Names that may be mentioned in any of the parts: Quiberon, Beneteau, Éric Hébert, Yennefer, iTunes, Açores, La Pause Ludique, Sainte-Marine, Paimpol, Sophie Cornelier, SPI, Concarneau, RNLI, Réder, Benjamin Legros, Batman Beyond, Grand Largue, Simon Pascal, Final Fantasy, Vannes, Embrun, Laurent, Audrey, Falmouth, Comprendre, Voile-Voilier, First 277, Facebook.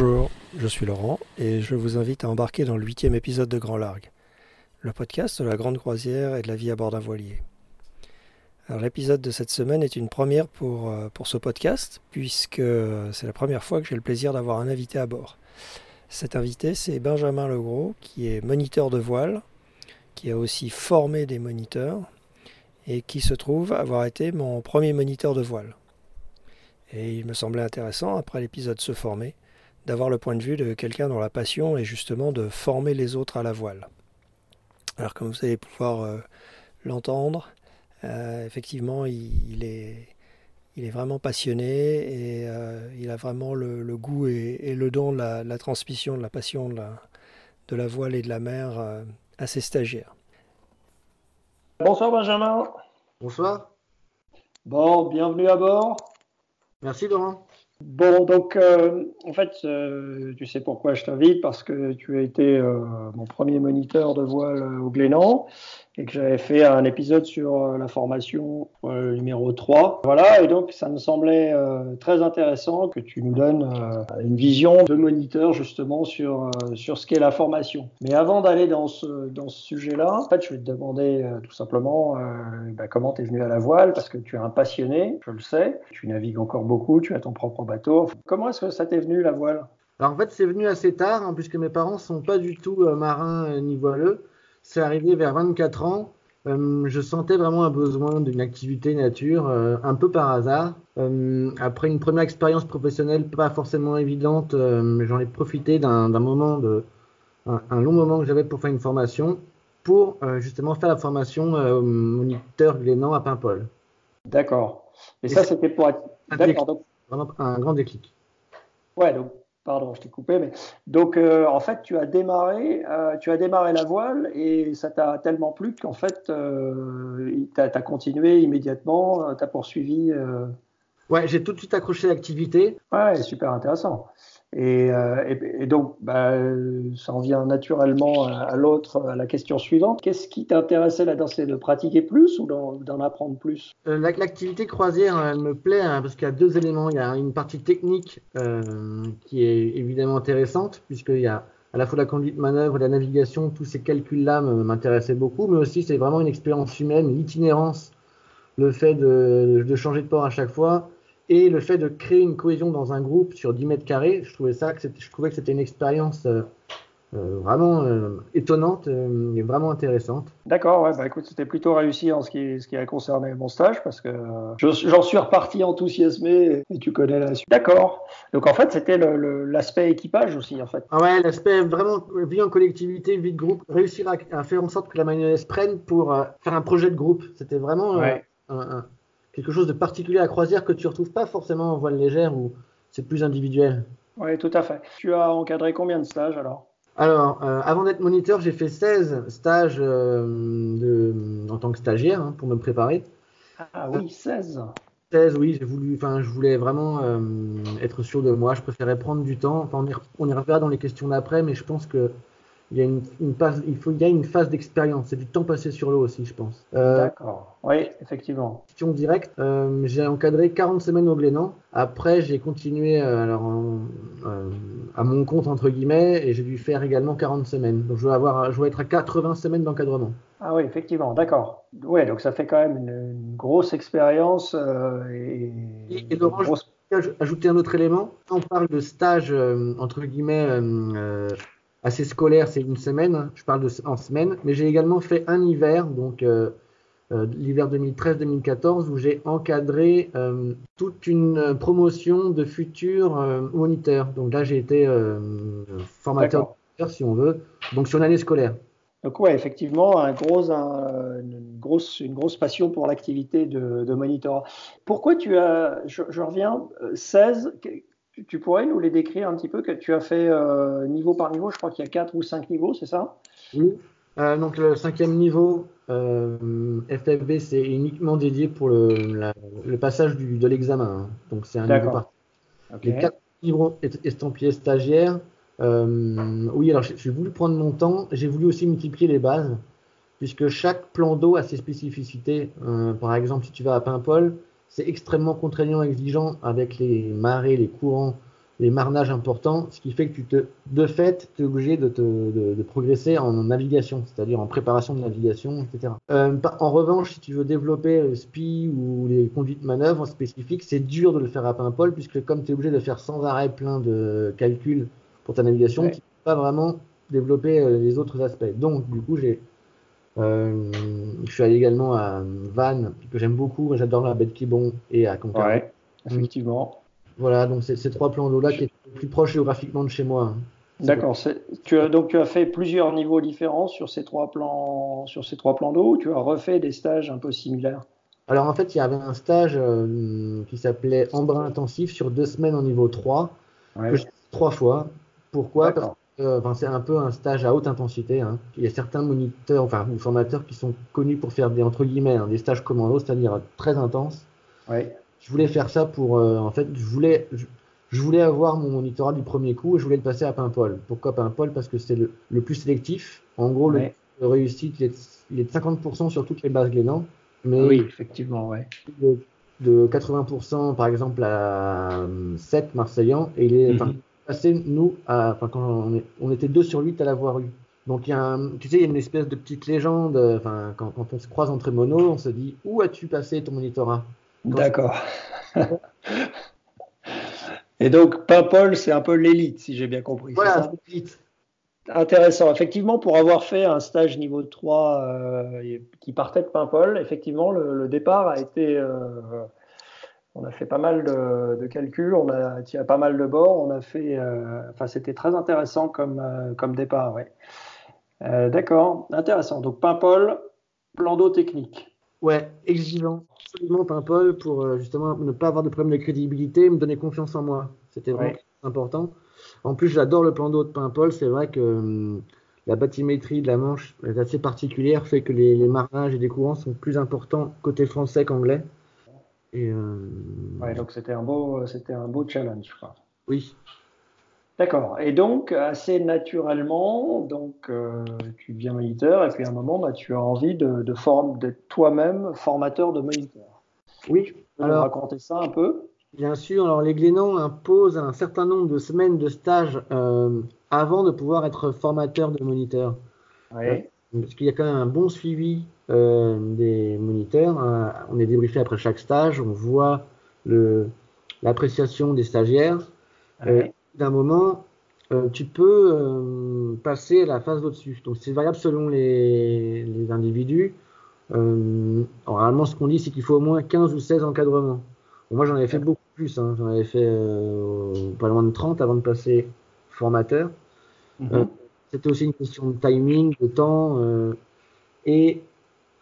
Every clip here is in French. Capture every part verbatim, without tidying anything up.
Bonjour, je suis Laurent et je vous invite à embarquer dans le huitième épisode de Grand Largue, le podcast de la grande croisière et de la vie à bord d'un voilier. Alors, l'épisode de cette semaine est une première pour, pour ce podcast, puisque c'est la première fois que j'ai le plaisir d'avoir un invité à bord. Cet invité, c'est Benjamin Legros, qui est moniteur de voile, qui a aussi formé des moniteurs et qui se trouve avoir été mon premier moniteur de voile. Et il me semblait intéressant, après l'épisode Se former, d'avoir le point de vue de quelqu'un dont la passion est justement de former les autres à la voile. Alors, comme vous allez pouvoir euh, l'entendre, euh, effectivement, il, il, est, il est vraiment passionné et euh, il a vraiment le, le goût et, et le don de la, la transmission, de la passion de la, de la voile et de la mer euh, à ses stagiaires. Bonsoir Benjamin. Bonsoir. Bon, bienvenue à bord. Merci Laurent. Bon, donc euh, en fait, euh, tu sais pourquoi je t'invite, parce que tu as été euh, mon premier moniteur de voile euh, au Glénan et que j'avais fait un épisode sur euh, la formation euh, numéro trois. Voilà, et donc ça me semblait euh, très intéressant que tu nous donnes euh, une vision de moniteur justement sur, euh, sur ce qu'est la formation. Mais avant d'aller dans ce, dans ce sujet-là, en fait, je vais te demander euh, tout simplement euh, bah, comment tu es venu à la voile, parce que tu es un passionné, je le sais, tu navigues encore beaucoup, tu as ton propre bateau. Comment est-ce que ça t'est venu la voile ? Alors en fait, c'est venu assez tard, hein, puisque mes parents ne sont pas du tout euh, marins euh, ni voileux. C'est arrivé vers vingt-quatre ans. Euh, je sentais vraiment un besoin d'une activité nature, euh, un peu par hasard. Euh, après une première expérience professionnelle pas forcément évidente, euh, j'en ai profité d'un, d'un moment de, un, un long moment que j'avais pour faire une formation, pour euh, justement faire la formation euh, moniteur Glénan à Paimpol. D'accord. Et, Et ça, c'était pour être... D'accord, donc... un grand déclic. Ouais, donc, pardon, je t'ai coupé, mais donc euh, en fait, tu as démarré, euh, tu as démarré la voile et ça t'a tellement plu qu'en fait, euh, t'as, t'as continué immédiatement, t'as poursuivi. Euh... Ouais, j'ai tout de suite accroché l'activité. Ouais, super intéressant. Et, euh, et, et donc, bah, ça en vient naturellement à, à l'autre, à la question suivante. Qu'est-ce qui t'intéressait là-dedans ? C'est de pratiquer plus ou d'en, d'en apprendre plus ? euh, L'activité croisière, elle me plaît hein, parce qu'il y a deux éléments. Il y a une partie technique euh, qui est évidemment intéressante, puisqu'il y a à la fois la conduite manœuvre, la navigation, tous ces calculs-là m'intéressaient beaucoup, mais aussi c'est vraiment une expérience humaine, l'itinérance, le fait de, de changer de port à chaque fois. Et le fait de créer une cohésion dans un groupe sur dix mètres carrés, je trouvais, ça, que je trouvais que c'était une expérience euh, vraiment euh, étonnante euh, et vraiment intéressante. D'accord, ouais, bah écoute, c'était plutôt réussi en ce qui, ce qui a concerné mon stage, parce que euh, je, j'en suis reparti enthousiasmé et tu connais la suite. D'accord, donc en fait, c'était le, le, l'aspect équipage aussi, en fait. Ah ouais, l'aspect vraiment vie en collectivité, vie de groupe, réussir à, à faire en sorte que la mayonnaise prenne pour euh, faire un projet de groupe. C'était vraiment euh, ouais. un... un quelque chose de particulier à croisière que tu ne retrouves pas forcément en voile légère où c'est plus individuel. Oui, tout à fait. Tu as encadré combien de stages alors ? Alors, euh, avant d'être moniteur, j'ai fait seize stages euh, de, en tant que stagiaire hein, pour me préparer. Ah oui, euh, seize seize, oui. J'ai voulu, je voulais vraiment euh, être sûr de moi. Je préférais prendre du temps. On y, on y reverra dans les questions d'après, mais je pense que Il y, a une, une phase, il, faut, il y a une phase d'expérience, c'est du temps passé sur l'eau aussi, je pense. Euh, D'accord, oui, effectivement. Question directe, euh, j'ai encadré quarante semaines au Glénan. Après, j'ai continué euh, alors, en, euh, à mon compte, entre guillemets, et j'ai dû faire également quarante semaines. Donc, je vais, avoir, je vais être à quatre-vingts semaines d'encadrement. Ah oui, effectivement, d'accord. Ouais, donc ça fait quand même une, une grosse expérience. Euh, et, et, et Laurent, grosse... je vais ajouter un autre élément. Quand on parle de stage, euh, entre guillemets... Euh, euh, assez scolaire, c'est une semaine, je parle de, en semaine, mais j'ai également fait un hiver, donc euh, euh, l'hiver deux mille treize deux mille quatorze, où j'ai encadré euh, toute une promotion de futurs euh, moniteurs. Donc là, j'ai été euh, formateur, D'accord. si on veut, donc sur l'année scolaire. Donc ouais, effectivement, un gros, un, une, grosse, une grosse passion pour l'activité de, de moniteur. Pourquoi tu as, je, je reviens, seize... Tu pourrais nous les décrire un petit peu, que tu as fait euh, niveau par niveau, je crois qu'il y a quatre ou cinq niveaux, c'est ça ? Oui, euh, donc le cinquième niveau, euh, F F B, c'est uniquement dédié pour le, la, le passage du, de l'examen, hein. Donc c'est un D'accord. niveau par... Okay. Les quatre niveaux estampillés stagiaires, euh, oui alors j'ai voulu prendre mon temps, j'ai voulu aussi multiplier les bases, puisque chaque plan d'eau a ses spécificités, euh, par exemple si tu vas à Paimpol, c'est extrêmement contraignant, exigeant avec les marées, les courants, les marnages importants, ce qui fait que tu te, de fait, tu es obligé de, te, de, de progresser en navigation, c'est-à-dire en préparation de navigation, et cetera. Euh, en revanche, si tu veux développer le S P I ou les conduites manœuvres spécifiques, c'est dur de le faire à Paimpol, puisque comme tu es obligé de faire sans arrêt plein de calculs pour ta navigation, ouais. tu ne peux pas vraiment développer les autres aspects. Donc, du coup, j'ai... Euh, je suis allé également à Vannes, que j'aime beaucoup, j'adore la baie de Quiberon et à Concarneau. Ouais, effectivement. Voilà, donc c'est ces trois plans d'eau-là je... qui sont les plus proches géographiquement de chez moi. D'accord. C'est... Tu as, donc tu as fait plusieurs niveaux différents sur ces trois plans, sur ces trois plans d'eau, ou tu as refait des stages un peu similaires? Alors en fait, il y avait un stage euh, qui s'appelait Embrun intensif sur deux semaines en niveau trois, ouais. que j'ai fait trois fois. Pourquoi? D'accord. Parce Enfin, c'est un peu un stage à haute intensité. Hein. Il y a certains moniteurs, enfin, ou formateurs qui sont connus pour faire des, entre guillemets, hein, des stages commando, c'est-à-dire très intenses. Ouais. Je voulais faire ça pour, euh, en fait, je voulais, je, je voulais avoir mon monitorat du premier coup et je voulais le passer à Paimpol. Pourquoi Paimpol? Parce que c'est le, le plus sélectif. En gros, ouais. le, le réussite, il est, il est de cinquante pour cent sur toutes les bases Glénan. Mais oui, effectivement, ouais. De, de quatre-vingts pour cent, par exemple, à sept Marseillan, et il est... Mm-hmm. Nous, à, enfin, quand on, est, on était deux sur huit à l'avoir eu. Donc, il y a un, tu sais, il y a une espèce de petite légende. Enfin, quand, quand on se croise entre monos, on se dit « Où as-tu passé ton monitorat ?» D'accord. Je... Et donc, Paimpol, c'est un peu l'élite, si j'ai bien compris. Voilà, c'est l'élite. Intéressant. Effectivement, pour avoir fait un stage niveau trois euh, qui partait de Paimpol, effectivement, le, le départ a été… Euh, On a fait pas mal de, de calculs, on a tiré pas mal de bords, on a fait. Euh, enfin, c'était très intéressant comme, euh, comme départ, ouais. Euh, d'accord, intéressant. Donc, Paimpol, plan d'eau technique. Ouais, exigeant. Absolument, Paimpol, pour euh, justement ne pas avoir de problème de crédibilité, me donner confiance en moi. C'était vraiment ouais. important. En plus, j'adore le plan d'eau de Paimpol. C'est vrai que hum, la bathymétrie de la Manche est assez particulière, fait que les, les marnages et les courants sont plus importants côté français qu'anglais. Et euh... ouais, donc c'était un beau, c'était un beau challenge, je crois. Oui. D'accord. Et donc assez naturellement, donc euh, tu deviens moniteur et puis à un moment, bah, tu as envie de, de forme, d'être toi-même formateur de moniteur. Oui. Tu peux alors, nous raconter ça un peu? Bien sûr. Alors les Glénans imposent un certain nombre de semaines de stage euh, avant de pouvoir être formateur de moniteur. Oui. Euh, parce qu'il y a quand même un bon suivi. Euh, des moniteurs, hein. On est débriefé après chaque stage, on voit le, l'appréciation des stagiaires. Euh, ouais. D'un moment, euh, tu peux euh, passer à la phase au-dessus. Donc c'est variable selon les, les individus. Euh, normalement, ce qu'on dit, c'est qu'il faut au moins quinze ou seize encadrements. Bon, moi, j'en avais fait ouais. beaucoup plus. Hein. J'en avais fait euh, pas loin de trente avant de passer formateur. Mm-hmm. Euh, c'était aussi une question de timing, de temps. Euh, et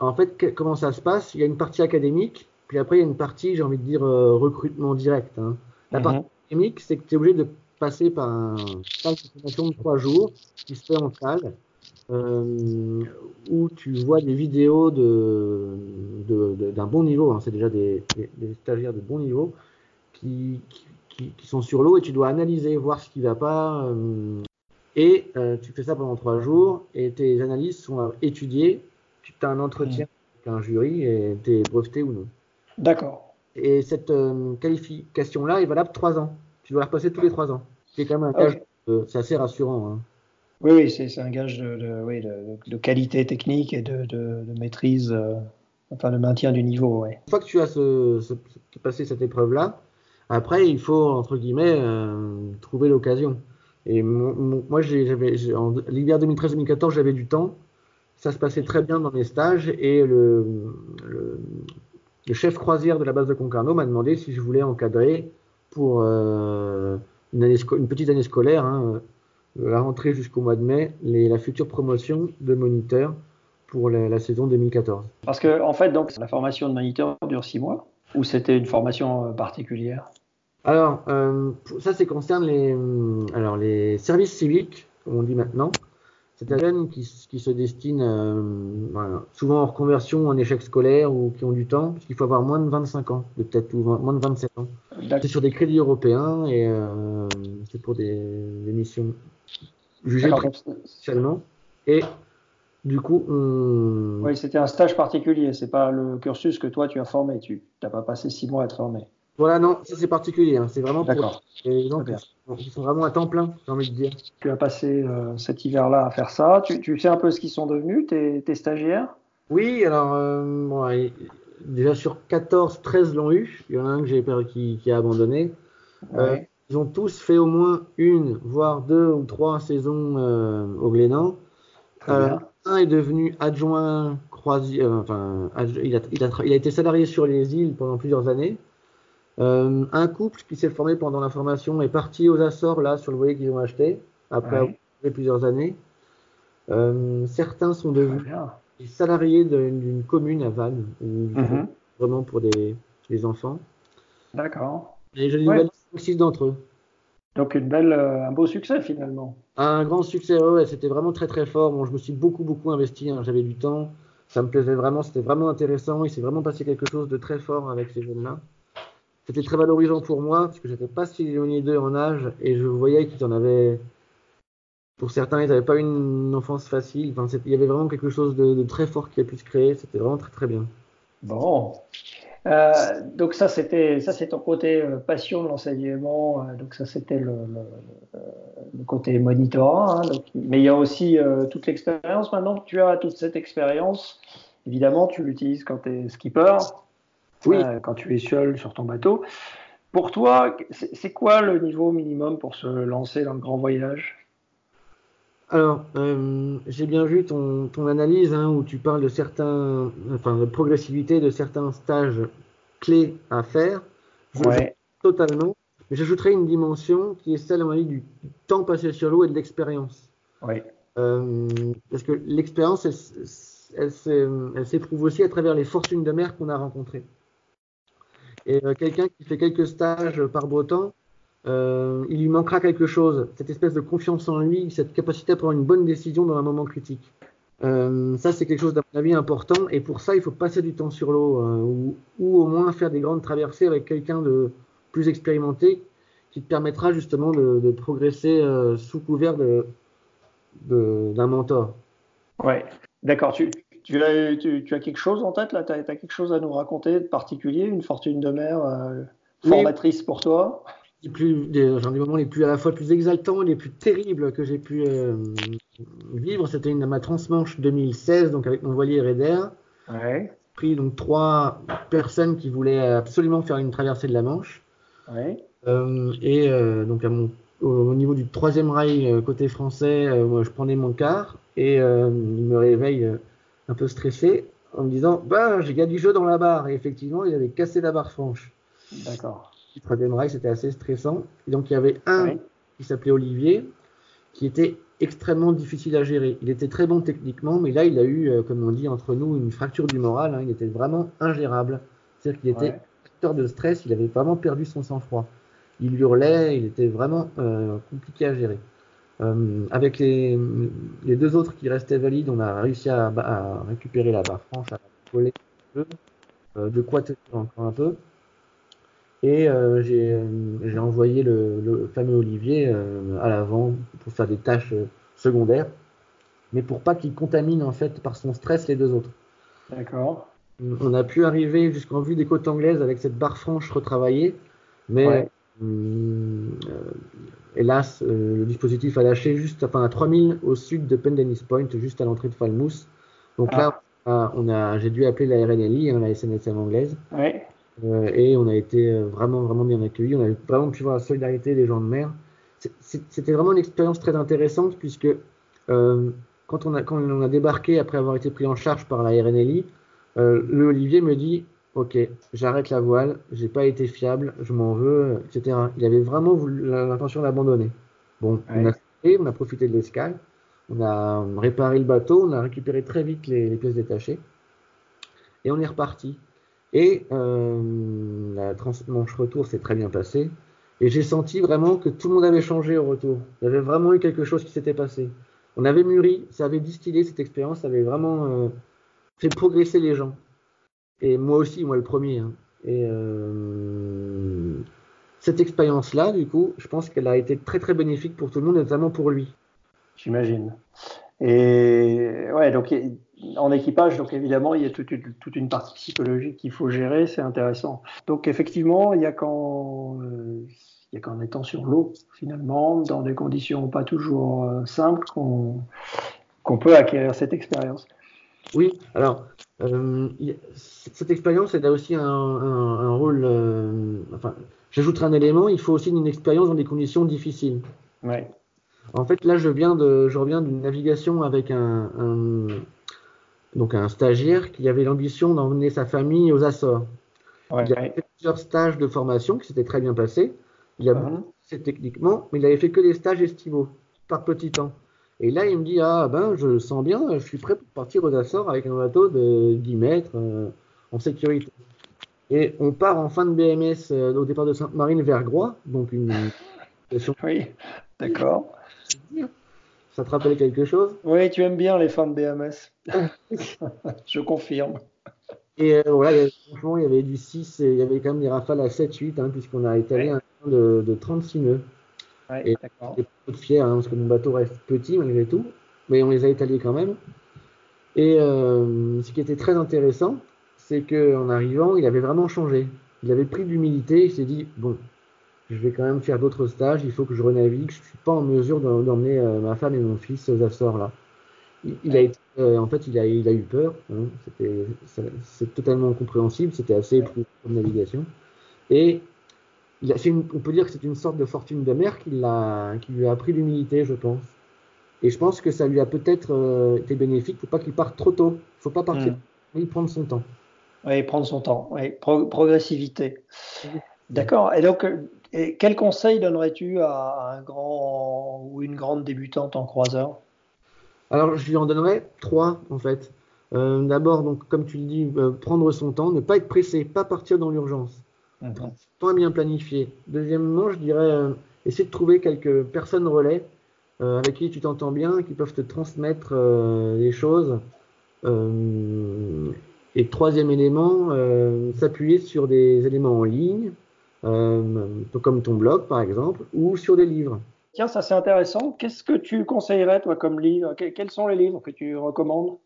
En fait, comment ça se passe? Il y a une partie académique, puis après, il y a une partie, j'ai envie de dire, euh, recrutement direct. Hein. La mm-hmm. partie académique, c'est que tu es obligé de passer par un stage de formation de trois jours qui se fait en salle, euh, où tu vois des vidéos de, de, de, d'un bon niveau. Hein. C'est déjà des, des, des stagiaires de bon niveau qui, qui, qui sont sur l'eau et tu dois analyser, voir ce qui ne va pas. Euh, et euh, tu fais ça pendant trois jours et tes analyses sont étudiées. Tu as un entretien avec un jury et tu es breveté ou non. D'accord. Et cette euh, qualification-là est valable trois ans. Tu dois la repasser tous les trois ans. C'est quand même un gage. Okay. De, c'est assez rassurant. Hein. Oui, oui, c'est, c'est un gage de, de, oui, de, de qualité technique et de, de, de maîtrise, euh, enfin de maintien du niveau. Ouais. Une fois que tu as ce, ce, passé cette épreuve-là, après, il faut, entre guillemets, euh, trouver l'occasion. Et mon, mon, moi, j'ai, j'avais, j'ai, en l'hiver deux mille treize deux mille quatorze, j'avais du temps. Ça se passait très bien dans mes stages et le, le, le chef croisière de la base de Concarneau m'a demandé si je voulais encadrer pour euh, une, année, une petite année scolaire, hein, la rentrée jusqu'au mois de mai, les, la future promotion de moniteur pour la, la saison deux mille quatorze. Parce que en fait, donc, la formation de moniteur dure six mois ou c'était une formation particulière? Alors, euh, ça, ça concerne les, alors, les services civiques, comme on dit maintenant. C'est des jeunes qui, qui se destinent euh, voilà, souvent en reconversion, en échec scolaire ou qui ont du temps, parce qu'il faut avoir moins de vingt-cinq ans, de peut-être ou vingt, moins de vingt-sept ans. D'accord. C'est sur des crédits européens et euh, c'est pour des, des missions jugées spécialement. Et du coup, on... oui, c'était un stage particulier. C'est pas le cursus que toi tu as formé. Tu n'as pas passé six mois à te former. Voilà, non, ça c'est particulier, hein. C'est vraiment pour les gens qui sont vraiment à temps plein, j'ai envie de dire. Tu as passé euh, cet hiver-là à faire ça. Tu, tu sais un peu ce qu'ils sont devenus, tes, tes stagiaires? Oui, alors, euh, ouais, déjà sur quatorze, treize l'ont eu. Il y en a un que j'ai qui, qui a abandonné. Ouais. Euh, ils ont tous fait au moins une, voire deux ou trois saisons euh, au Glénan. Euh, un est devenu adjoint croisier, euh, enfin, adjoint, il, a, il, a, il a été salarié sur les îles pendant plusieurs années. Euh, un couple qui s'est formé pendant la formation est parti aux Açores, là, sur le voilier qu'ils ont acheté, après ouais. plusieurs années. Euh, certains sont devenus des salariés d'une, d'une commune à Vannes, mm-hmm. vraiment pour des, des enfants. D'accord. Et j'ai ouais. six d'entre eux. Donc, une belle, euh, un beau succès, finalement. Un grand succès, ouais, c'était vraiment très, très fort. Bon, je me suis beaucoup, beaucoup investi, hein. J'avais du temps, ça me plaisait vraiment, c'était vraiment intéressant. Il s'est vraiment passé quelque chose de très fort avec ces jeunes-là. C'était très valorisant pour moi, parce que j'étais pas si éloigné d'eux en âge, et je voyais qu'ils en avaient, pour certains, ils n'avaient pas une enfance facile. Enfin, il y avait vraiment quelque chose de, de très fort qui a pu se créer. C'était vraiment très, très bien. Bon. Euh, donc ça, c'était, ça, c'est ton côté euh, passion de l'enseignement. Euh, donc ça, c'était le, le, le côté monitorat. Hein, donc, mais il y a aussi euh, toute l'expérience. Maintenant que tu as toute cette expérience, évidemment, tu l'utilises quand tu es skipper. Oui. Euh, quand tu es seul sur ton bateau. Pour toi, c'est, c'est quoi le niveau minimum pour se lancer dans le grand voyage ? Alors, euh, j'ai bien vu ton, ton analyse, hein, où tu parles de certains, enfin, de progressivité de certains stages clés à faire. Je ouais. Totalement. Mais j'ajouterais une dimension qui est celle, à mon avis, du temps passé sur l'eau et de l'expérience. Ouais. Euh, parce que l'expérience, elle, elle, elle s'éprouve aussi à travers les fortunes de mer qu'on a rencontrées. Et euh, quelqu'un qui fait quelques stages par beau temps, euh, il lui manquera quelque chose. Cette espèce de confiance en lui, cette capacité à prendre une bonne décision dans un moment critique. Euh, ça, c'est quelque chose, à mon avis, important. Et pour ça, il faut passer du temps sur l'eau euh, ou, ou au moins faire des grandes traversées avec quelqu'un de plus expérimenté qui te permettra justement de, de progresser euh, sous couvert de, de, d'un mentor. Ouais, d'accord. Tu... Tu as, tu, tu as quelque chose en tête là? Tu as quelque chose à nous raconter de particulier? Une fortune de mer euh, formatrice oui. pour toi? Les plus, des, genre, des moments les plus à la fois les plus exaltants et les plus terribles que j'ai pu euh, vivre, c'était une, ma transmanche deux mille seize, donc avec mon voilier Réder. Ouais. Pris donc trois personnes qui voulaient absolument faire une traversée de la Manche. Ouais. Euh, et euh, donc à mon, au, au niveau du troisième rail euh, côté français, euh, moi je prenais mon car et euh, il me réveille. Euh, un peu stressé, en me disant « Ben, j'ai gagné du jeu dans la barre !» Et effectivement, il avait cassé la barre franche. D'accord. Le troisième rail, c'était assez stressant. Et donc, il y avait un oui. qui s'appelait Olivier, qui était extrêmement difficile à gérer. Il était très bon techniquement, mais là, il a eu, comme on dit entre nous, une fracture du moral. Hein. Il était vraiment ingérable. C'est-à-dire qu'il était ouais. acteur de stress, il avait vraiment perdu son sang-froid. Il hurlait, il était vraiment euh, compliqué à gérer. Euh, avec les, les deux autres qui restaient valides, on a réussi à, à récupérer la barre franche, à coller un peu, euh, de quoi tenir encore un peu. Et euh, j'ai, euh, j'ai envoyé le, le fameux Olivier euh, à l'avant pour faire des tâches euh, secondaires, mais pour pas qu'il contamine en fait par son stress les deux autres. D'accord. On a pu arriver jusqu'en vue des côtes anglaises avec cette barre franche retravaillée, mais. Ouais. Euh, hélas, euh, le dispositif a lâché juste enfin, à trois mille au sud de Pendennis Point, juste à l'entrée de Falmouth. Donc ah. là, on a, on a, j'ai dû appeler la R N L I, hein, la S N S M anglaise. Ouais. Euh, et on a été vraiment, vraiment bien accueillis. On a vraiment pu voir la solidarité des gens de mer. C'est, c'est, c'était vraiment une expérience très intéressante puisque euh, quand, on a, quand on a débarqué après avoir été pris en charge par la R N L I, euh, le Olivier me dit ok, j'arrête la voile, j'ai pas été fiable, je m'en veux, et cetera. Il avait vraiment voulu, l'intention d'abandonner. Bon, ouais. on a fait, on a profité de l'escale, on a réparé le bateau, on a récupéré très vite les, les pièces détachées, et on est reparti. Et euh, la transmanche retour s'est très bien passée, et j'ai senti vraiment que tout le monde avait changé au retour. Il y avait vraiment eu quelque chose qui s'était passé. On avait mûri, ça avait distillé cette expérience, ça avait vraiment euh, fait progresser les gens. Et moi aussi, moi le premier. Hein. Et euh, cette expérience-là, du coup, je pense qu'elle a été très très bénéfique pour tout le monde, notamment pour lui. J'imagine. Et ouais, donc en équipage, donc évidemment, il y a toute une, toute une partie psychologique qu'il faut gérer, c'est intéressant. Donc effectivement, il y a quand euh, il y a qu'en étant sur l'eau, finalement, dans des conditions pas toujours euh, simples, qu'on, qu'on peut acquérir cette expérience. Oui, alors, euh, cette expérience, elle a aussi un, un, un rôle, euh, enfin, j'ajouterai un élément, il faut aussi une expérience dans des conditions difficiles. Ouais. En fait, là, je, viens de, je reviens d'une navigation avec un, un, donc un stagiaire qui avait l'ambition d'emmener sa famille aux Açores. Ouais, il a ouais. fait plusieurs stages de formation qui s'étaient très bien passés. Il a bossé techniquement, mais il n'avait fait que des stages estivaux, par petit temps. Et là, il me dit, ah ben, je sens bien, je suis prêt pour partir aux Açores avec un bateau de dix mètres, euh, en sécurité. Et on part en fin de B M S euh, au départ de Sainte-Marine vers Groix, donc une station. Oui, d'accord. Ça te rappelle quelque chose? Oui, tu aimes bien les fins de B M S. Je confirme. Et euh, voilà, franchement, il y avait du six, et il y avait quand même des rafales à sept huit, hein, puisqu'on a étalé un de, de trente-six nœuds. Ouais, et j'étais pas fier, hein, parce que mon bateau reste petit malgré tout, mais on les a étalés quand même. Et euh, ce qui était très intéressant, c'est qu'en arrivant, il avait vraiment changé. Il avait pris de l'humilité, il s'est dit, bon, je vais quand même faire d'autres stages, il faut que je renavigue, je ne suis pas en mesure d'emmener euh, ma femme et mon fils aux Açores là. Il, il a été, euh, en fait, il a, il a eu peur, hein, c'était, ça, c'est totalement compréhensible, c'était assez éprouvant comme navigation. Et il a, c'est une, on peut dire que c'est une sorte de fortune de mer qui, l'a, qui lui a appris l'humilité, je pense. Et je pense que ça lui a peut-être euh, été bénéfique. Il ne faut pas qu'il parte trop tôt. Il ne faut pas partir. Il mmh. prendre son temps. Oui, prendre son temps. Oui, Pro- progressivité. Mmh. D'accord. Et donc, et quel conseil donnerais-tu à un grand ou une grande débutante en croiseur? Alors, je lui en donnerais trois, en fait. Euh, d'abord, donc, comme tu le dis, euh, prendre son temps, ne pas être pressé, pas partir dans l'urgence. Temps bien planifié. Deuxièmement, je dirais, euh, essayer de trouver quelques personnes relais euh, avec qui tu t'entends bien, qui peuvent te transmettre euh, des choses. Euh, et troisième élément, euh, s'appuyer sur des éléments en ligne, euh, un peu comme ton blog par exemple, ou sur des livres. Tiens, ça c'est intéressant. Qu'est-ce que tu conseillerais toi comme livre? Quels sont les livres que tu recommandes?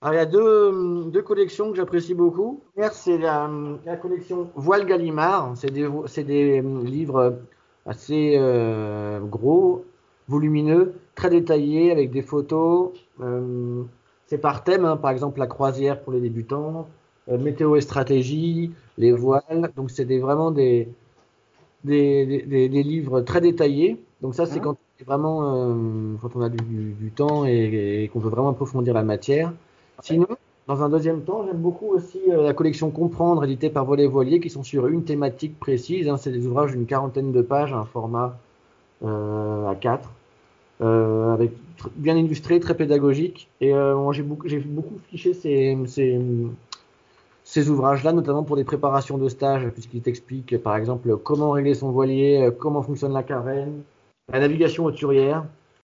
Alors, il y a deux, deux collections que j'apprécie beaucoup. La première, c'est la, la collection Voile Gallimard. C'est des, c'est des livres assez euh, gros, volumineux, très détaillés, avec des photos. Euh, c'est par thème, hein, par exemple la croisière pour les débutants, euh, météo et stratégie, les voiles. Donc, c'est des, vraiment des, des, des, des, des livres très détaillés. Donc, ça, c'est mmh. quand, vraiment, euh, quand on a du, du, du temps et, et qu'on veut vraiment approfondir la matière. Sinon, dans un deuxième temps, j'aime beaucoup aussi euh, la collection Comprendre, éditée par Voile-Voilier, qui sont sur une thématique précise. Hein, c'est des ouvrages d'une quarantaine de pages, un format euh, A quatre, euh, avec, tr- bien illustré, très pédagogique. Et euh, bon, j'ai, beaucoup, j'ai beaucoup fiché ces, ces, ces ouvrages-là, notamment pour des préparations de stage, puisqu'ils t'expliquent, par exemple, comment régler son voilier, comment fonctionne la carène, la navigation hauturière.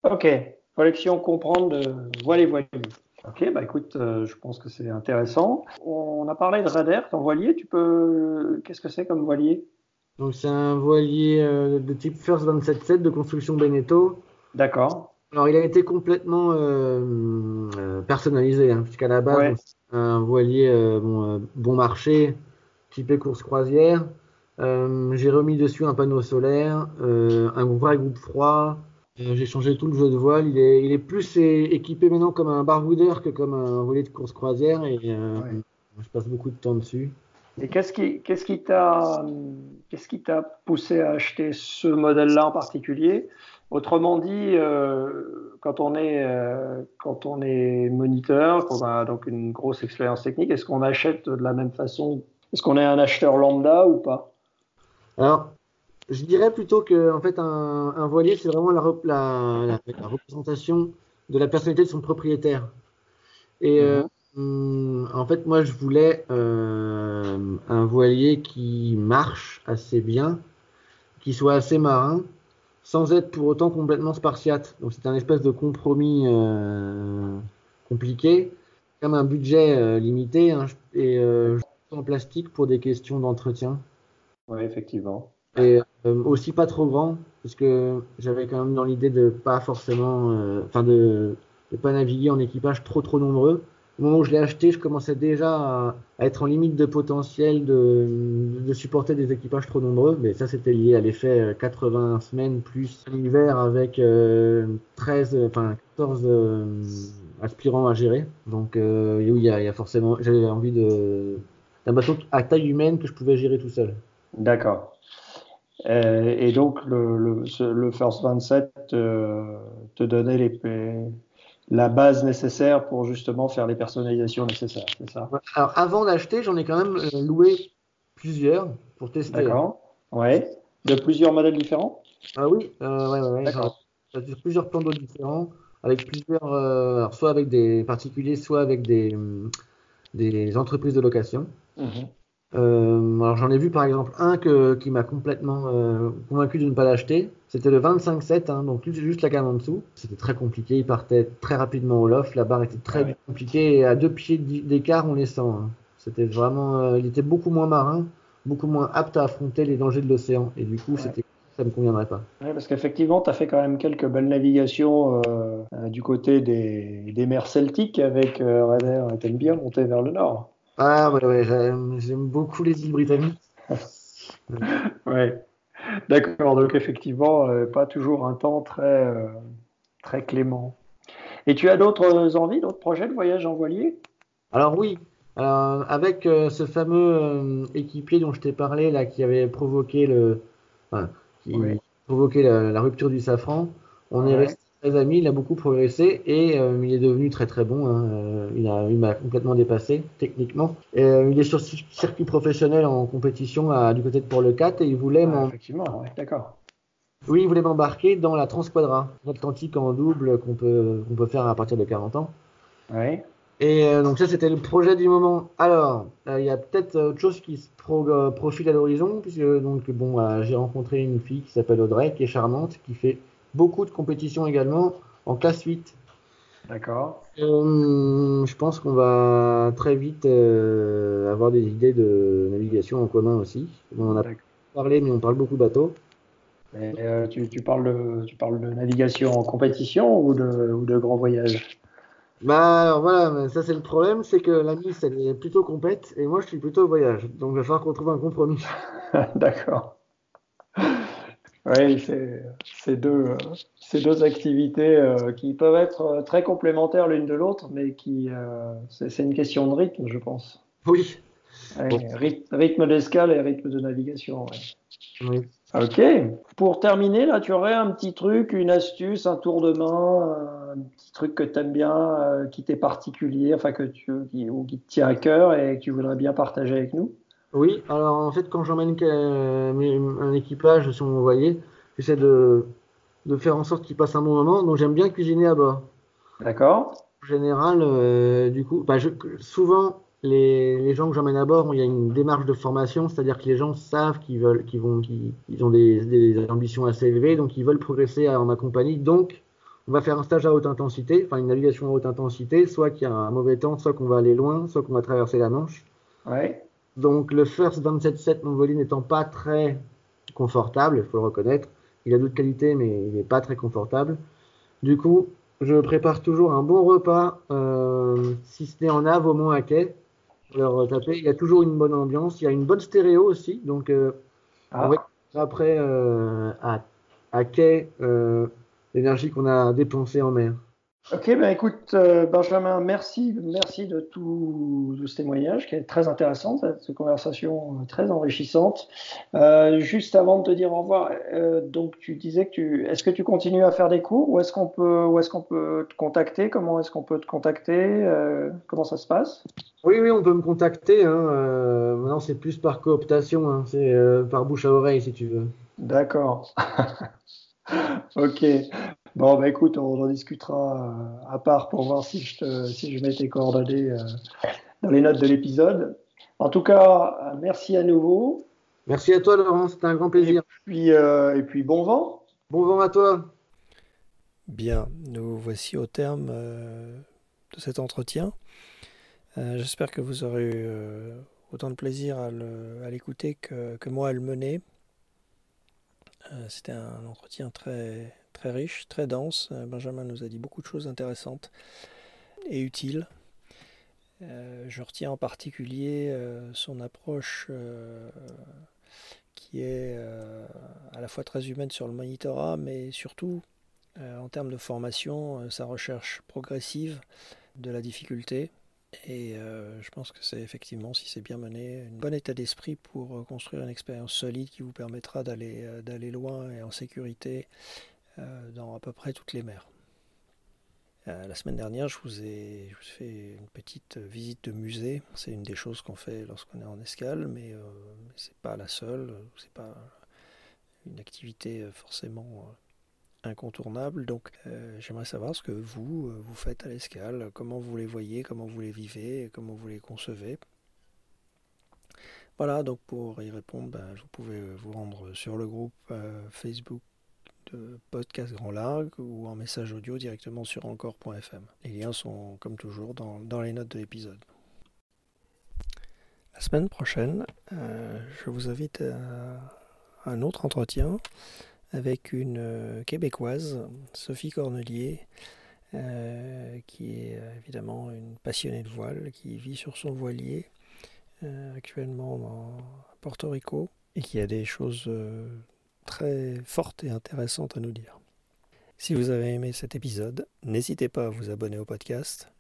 Ok, collection Comprendre, Voile-Voilier. Ok, bah écoute, euh, je pense que c'est intéressant. On a parlé de Réder, ton voilier, tu peux... Qu'est-ce que c'est comme voilier? Donc c'est un voilier euh, de type First deux cent soixante-dix-sept de construction Beneteau. D'accord. Alors il a été complètement euh, euh, personnalisé, hein, puisqu'à la base, ouais. donc, c'est un voilier euh, bon, euh, bon marché, typé course croisière. Euh, j'ai remis dessus un panneau solaire, euh, un vrai groupe froid. J'ai changé tout le jeu de voile. Il est, il est plus équipé maintenant comme un baroudeur que comme un voilier de course croisière. Et euh, ouais. je passe beaucoup de temps dessus. Et qu'est-ce qui, qu'est-ce qui t'a, qu'est-ce qui t'a poussé à acheter ce modèle-là en particulier? Autrement dit, euh, quand on est, euh, quand on est moniteur, qu'on a donc une grosse expérience technique, est-ce qu'on achète de la même façon? Est-ce qu'on est un acheteur lambda ou pas? Alors. Je dirais plutôt que, en fait, un, un voilier, c'est vraiment la, la, la, la représentation de la personnalité de son propriétaire. Et mmh. euh, en fait, moi, je voulais euh, un voilier qui marche assez bien, qui soit assez marin, sans être pour autant complètement spartiate. Donc, c'est un espèce de compromis euh, compliqué, comme un budget euh, limité, hein, et euh, je suis en plastique pour des questions d'entretien. Oui, effectivement. Et euh, aussi pas trop grand, parce que j'avais quand même dans l'idée de pas forcément, enfin euh, de, de pas naviguer en équipage trop trop nombreux. Au moment où je l'ai acheté, je commençais déjà à, à être en limite de potentiel de, de supporter des équipages trop nombreux. Mais ça, c'était lié à l'effet quatre-vingts semaines plus l'hiver avec euh, treize, enfin quatorze euh, aspirants à gérer. Donc, euh, il y a, il y a forcément, j'avais envie de, d'un bateau à taille humaine que je pouvais gérer tout seul. D'accord. Euh, et donc, le, le, le First vingt-sept euh, te donnait les... la base nécessaire pour justement faire les personnalisations nécessaires, c'est ça? Alors, avant d'acheter, j'en ai quand même loué plusieurs pour tester. D'accord, ouais. De plusieurs modèles différents? Ah oui, euh, ouais, ouais, ouais. D'accord. J'ai, j'ai plusieurs plans d'eau différents, avec plusieurs, euh, alors soit avec des particuliers, soit avec des, des entreprises de location. Mmh. Euh, alors, j'en ai vu par exemple un que, qui m'a complètement euh, convaincu de ne pas l'acheter. C'était le vingt-cinq sept, hein, donc juste la gamme en dessous. C'était très compliqué, il partait très rapidement au lof, la barre était très ah ouais. compliquée et à deux pieds d'écart on les sent. Hein. C'était vraiment, euh, il était beaucoup moins marin, beaucoup moins apte à affronter les dangers de l'océan et du coup ouais. c'était ça ne me conviendrait pas. Oui, parce qu'effectivement, tu as fait quand même quelques belles navigations euh, euh, du côté des, des mers celtiques avec euh, Réder. T'aimes bien monter vers le nord? Ah ouais, ouais, j'aime, j'aime beaucoup les îles britanniques. Ouais, d'accord. Donc effectivement, euh, pas toujours un temps très euh, très clément. Et tu as d'autres envies, d'autres projets de voyage en voilier? Alors oui, euh, avec euh, ce fameux euh, équipier dont je t'ai parlé là, qui avait provoqué le, enfin, qui ouais. provoqué la, la rupture du safran, on ouais. est resté très amis. Il a beaucoup progressé et euh, il est devenu très très bon. Hein, euh, Il, a, il m'a complètement dépassé techniquement. Et, euh, il est sur circuit professionnel en compétition à, du côté de Port-le-Cat et il voulait ah, m'embarquer. Effectivement, ouais, d'accord. Oui, il voulait m'embarquer dans la Transquadra, l'Atlantique en double qu'on peut, qu'on peut faire à partir de quarante ans. Oui. Et euh, donc ça, c'était le projet du moment. Alors, euh, il y a peut-être autre chose qui se pro, euh, profile à l'horizon, puisque donc bon, euh, j'ai rencontré une fille qui s'appelle Audrey, qui est charmante, qui fait beaucoup de compétitions également en classe huit. D'accord. Euh, je pense qu'on va très vite euh, avoir des idées de navigation en commun aussi. On en a D'accord. parlé, mais on parle beaucoup bateau. Et, euh, tu, tu, parles de, tu parles de navigation en compétition ou de, ou de grand voyage? Bah alors voilà, ça c'est le problème, c'est que la Miss elle est plutôt compète et moi je suis plutôt voyage. Donc il va falloir qu'on trouve un compromis. D'accord. Oui, c'est, c'est, deux, c'est deux activités euh, qui peuvent être très complémentaires l'une de l'autre, mais qui euh, c'est, c'est une question de rythme, je pense. Oui. Ouais, rythme, rythme d'escale et rythme de navigation. Ouais. Oui. Ok. Pour terminer, là, tu aurais un petit truc, une astuce, un tour de main, un petit truc que tu aimes bien, euh, qui t'est particulier, enfin que tu qui, ou qui te tient à cœur et que tu voudrais bien partager avec nous? Oui, alors en fait, quand j'emmène un équipage sur mon voilier, j'essaie de, de faire en sorte qu'il passe un bon moment. Donc j'aime bien cuisiner à bord. D'accord. En général, euh, du coup, bah, je, souvent les, les gens que j'emmène à bord, il y a une démarche de formation, c'est-à-dire que les gens savent qu'ils veulent, qu'ils vont, qu'ils, ils ont des, des ambitions assez élevées, donc ils veulent progresser en ma compagnie. Donc on va faire un stage à haute intensité, enfin une navigation à haute intensité, soit qu'il y a un mauvais temps, soit qu'on va aller loin, soit qu'on va traverser la Manche. Ouais. Donc, le First vingt-sept sept, mon voilier n'étant pas très confortable, il faut le reconnaître. Il a d'autres qualités, mais il n'est pas très confortable. Du coup, je prépare toujours un bon repas, euh, si ce n'est en nav, au moins à quai, pour leur taper. Il y a toujours une bonne ambiance. Il y a une bonne stéréo aussi. Donc, euh, ah. on va après euh, à, à quai euh, l'énergie qu'on a dépensée en mer. Ok, ben écoute euh, Benjamin, merci, merci de tout de ce témoignage qui est très intéressant, cette conversation très enrichissante. Euh, juste avant de te dire au revoir, euh, donc tu disais que tu, est-ce que tu continues à faire des cours ou est-ce qu'on peut, où est-ce qu'on peut te contacter? Comment est-ce qu'on peut te contacter? euh, Comment ça se passe? Oui, oui, on peut me contacter. Hein, euh, maintenant, c'est plus par cooptation, hein, c'est euh, par bouche à oreille si tu veux. D'accord. Ok. Bon, bah écoute, on en discutera à part pour voir si je, te, si je mets tes coordonnées dans les notes de l'épisode. En tout cas, merci à nouveau. Merci à toi, Laurent, c'était un grand plaisir. Et puis, euh, et puis bon vent. Bon vent à toi. Bien, nous voici au terme euh, de cet entretien. Euh, j'espère que vous aurez eu euh, autant de plaisir à, le, à l'écouter que, que moi à le mener. Euh, c'était un entretien très... très riche, très dense. Benjamin nous a dit beaucoup de choses intéressantes et utiles. Euh, je retiens en particulier euh, son approche euh, qui est euh, à la fois très humaine sur le monitorat, mais surtout euh, en termes de formation, euh, sa recherche progressive de la difficulté. Et euh, je pense que c'est effectivement, si c'est bien mené, un bon état d'esprit pour euh, construire une expérience solide qui vous permettra d'aller, euh, d'aller loin et en sécurité euh, dans à peu près toutes les mers. Euh, la semaine dernière, je vous ai je vous fait une petite visite de musée. C'est une des choses qu'on fait lorsqu'on est en escale, mais euh, c'est pas la seule, c'est pas une activité forcément incontournable. Donc euh, j'aimerais savoir ce que vous, vous faites à l'escale, comment vous les voyez, comment vous les vivez, comment vous les concevez. Voilà, donc pour y répondre, ben, vous pouvez vous rendre sur le groupe euh, Facebook de podcast Grand Largue ou en message audio directement sur encore point f m. Les liens sont comme toujours dans, dans les notes de l'épisode. La semaine prochaine, euh, je vous invite à un autre entretien avec une euh, Québécoise, Sophie Cornelier, euh, qui est évidemment une passionnée de voile, qui vit sur son voilier euh, actuellement dans Porto Rico et qui a des choses euh, très forte et intéressante à nous dire. Si vous avez aimé cet épisode, n'hésitez pas à vous abonner au podcast.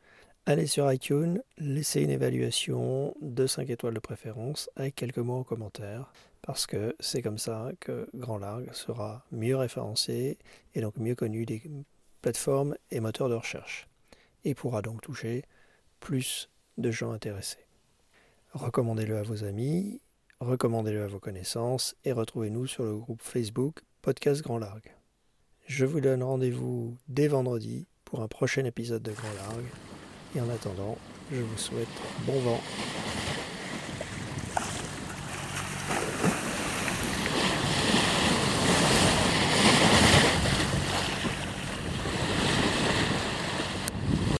Allez sur iTunes, laissez une évaluation de cinq étoiles de préférence avec quelques mots en commentaire, parce que c'est comme ça que Grand Largue sera mieux référencé et donc mieux connu des plateformes et moteurs de recherche, et pourra donc toucher plus de gens intéressés. Recommandez-le à vos amis, recommandez-le à vos connaissances et retrouvez-nous sur le groupe Facebook Podcast Grand Largue. Je vous donne rendez-vous dès vendredi pour un prochain épisode de Grand Largue. Et en attendant, je vous souhaite bon vent.